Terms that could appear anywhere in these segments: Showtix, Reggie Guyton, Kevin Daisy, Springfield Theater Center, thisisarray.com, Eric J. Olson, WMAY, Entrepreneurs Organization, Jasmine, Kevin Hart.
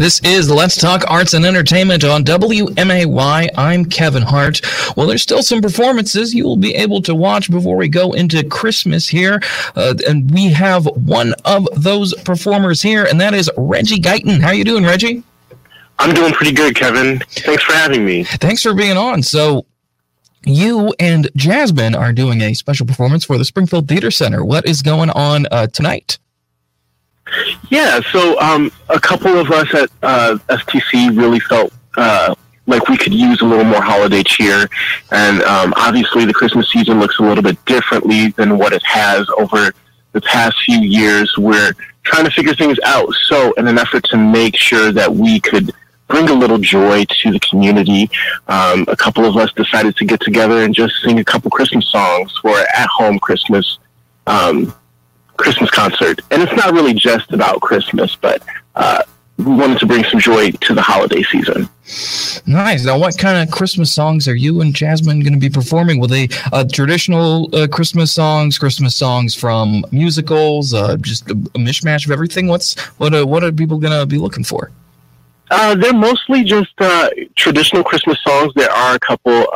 This is Let's Talk Arts and Entertainment on WMAY. I'm Kevin Hart. Well, there's still some performances you will be able to watch before we go into Christmas here. And we have one of those performers here, and that is Reggie Guyton. How are you doing, Reggie? I'm doing pretty good, Kevin. Thanks for having me. Thanks for being on. So you and Jasmine are doing a special performance for the Springfield Theater Center. What is going on tonight? Yeah, so a couple of us at STC really felt like we could use a little more holiday cheer. And obviously the Christmas season looks a little bit differently than what it has over the past few years. We're trying to figure things out. So in an effort to make sure that we could bring a little joy to the community, a couple of us decided to get together and just sing a couple Christmas songs for an at-home Christmas Christmas concert. And it's not really just about Christmas, but we wanted to bring some joy to the holiday season. Nice. Now, what kind of Christmas songs are you and Jasmine going to be performing? Will they traditional Christmas songs from musicals, just a mishmash of everything? What are people going to be looking for? They're mostly just traditional Christmas songs. There are a couple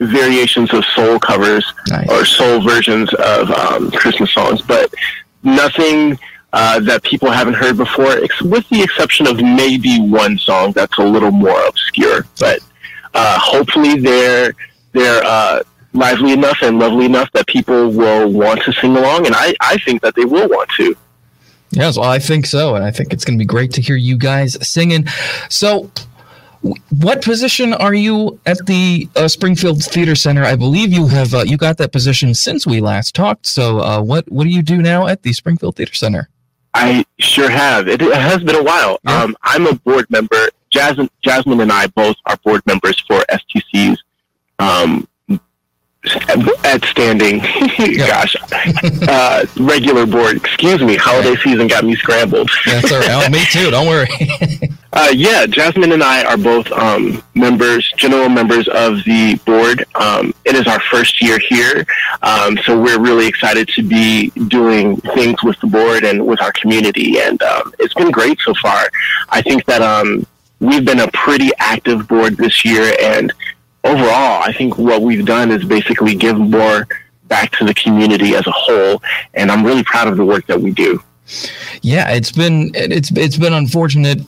variations of soul covers. Nice. Or soul versions of Christmas songs, but nothing that people haven't heard before, with the exception of maybe one song that's a little more obscure. But hopefully they're lively enough and lovely enough that people will want to sing along, and I think that they will want to. Yes, well, I think so, and I think it's going to be great to hear you guys singing. So what position are you at the Springfield Theater Center? I believe you have you got that position since we last talked. So what do you do now at the Springfield Theater Center? I sure have. It has been a while. Yeah. I'm a board member. Jasmine and I both are board members for STC's at standing. Gosh, regular board. Excuse me. Holiday season got me scrambled. That's all right. Oh, me too. Don't worry. Yeah, Jasmine and I are both general members of the board. It is our first year here, so we're really excited to be doing things with the board and with our community, and it's been great so far. I think that we've been a pretty active board this year, and overall, I think what we've done is basically give more back to the community as a whole, and I'm really proud of the work that we do. Yeah, it's been unfortunate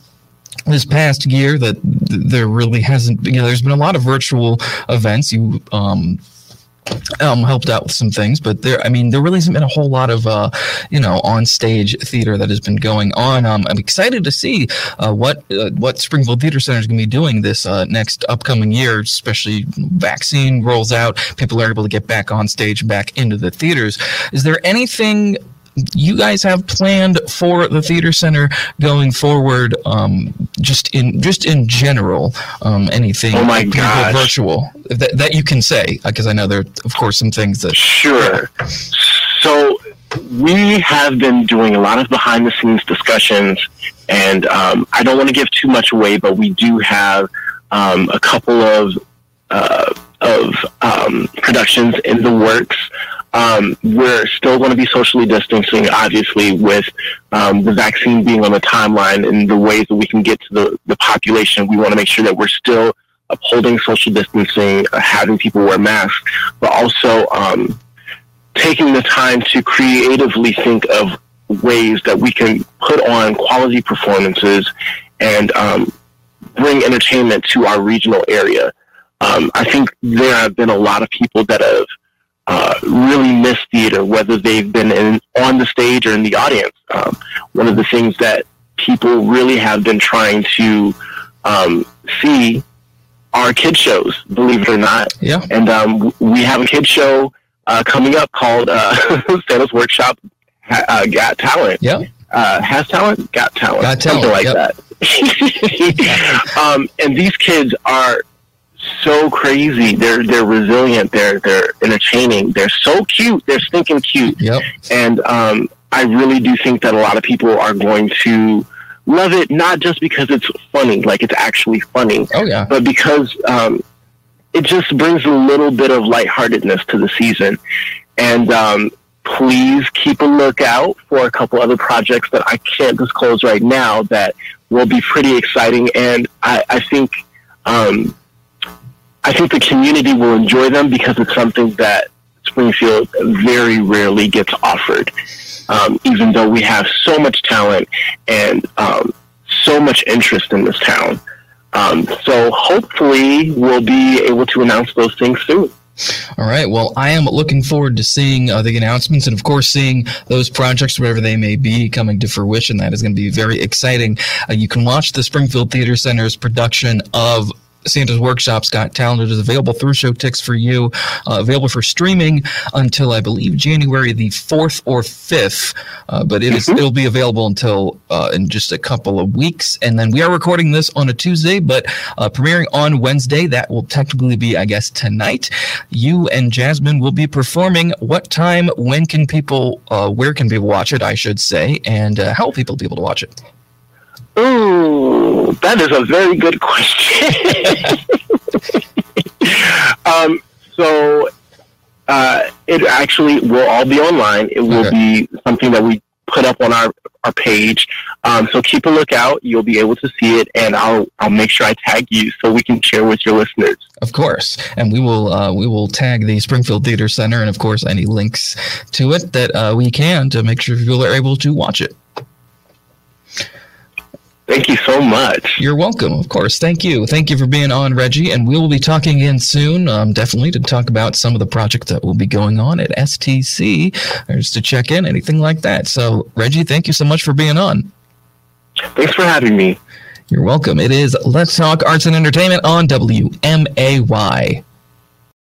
this past year that there really hasn't, there's been a lot of virtual events. You helped out with some things, but there really hasn't been a whole lot of, on-stage theater that has been going on. I'm excited to see what Springfield Theater Center is going to be doing this next upcoming year, especially vaccine rolls out. People are able to get back on stage, back into the theaters. Is there anything you guys have planned for the theater center going forward, just in general, anything? Oh my gosh. Virtual that you can say, because I know there are, of course, some things that. Sure. Yeah. So we have been doing a lot of behind the scenes discussions, and I don't want to give too much away, but we do have a couple of productions in the works. We're still going to be socially distancing, obviously, with the vaccine being on the timeline and the ways that we can get to the population. We want to make sure that we're still upholding social distancing, having people wear masks, but also taking the time to creatively think of ways that we can put on quality performances and bring entertainment to our regional area. I think there have been a lot of people that have really miss theater, whether they've been on the stage or in the audience. One of the things that people really have been trying to see are kid shows, believe it or not. Yeah. And we have a kid show coming up called Santa's Workshop Got Talent. Yeah. Has Talent? Got Talent. Got Talent. Something like that. And these kids are so crazy. They're resilient. They're entertaining. They're so cute. They're stinking cute. Yep. And I really do think that a lot of people are going to love it, not just because it's funny, like it's actually funny. Oh yeah. But because it just brings a little bit of lightheartedness to the season. And please keep a lookout for a couple other projects that I can't disclose right now that will be pretty exciting, and I think the community will enjoy them because it's something that Springfield very rarely gets offered, even though we have so much talent and so much interest in this town. So hopefully we'll be able to announce those things soon. All right. Well, I am looking forward to seeing the announcements and, of course, seeing those projects, whatever they may be, coming to fruition. That is going to be very exciting. You can watch the Springfield Theater Center's production of Santa's Workshop's Got Talent. It is available through Showtix for you, available for streaming until, I believe, January the 4th or 5th. But it'll be available until in just a couple of weeks. And then we are recording this on a Tuesday, but premiering on Wednesday. That will technically be, I guess, tonight. You and Jasmine will be performing. What time, when can people, where can people watch it, I should say, and how will people be able to watch it? Ooh, that is a very good question. So it actually will all be online. It will be something that we put up on our page. So keep a lookout. You'll be able to see it, and I'll make sure I tag you so we can share with your listeners. Of course, and we will tag the Springfield Theater Center, and of course any links to it that we can to make sure people are able to watch it. Thank you so much. You're welcome, of course. Thank you. Thank you for being on, Reggie. And we will be talking again soon, definitely, to talk about some of the projects that will be going on at STC, or just to check in, anything like that. So, Reggie, thank you so much for being on. Thanks for having me. You're welcome. It is Let's Talk Arts and Entertainment on WMAY.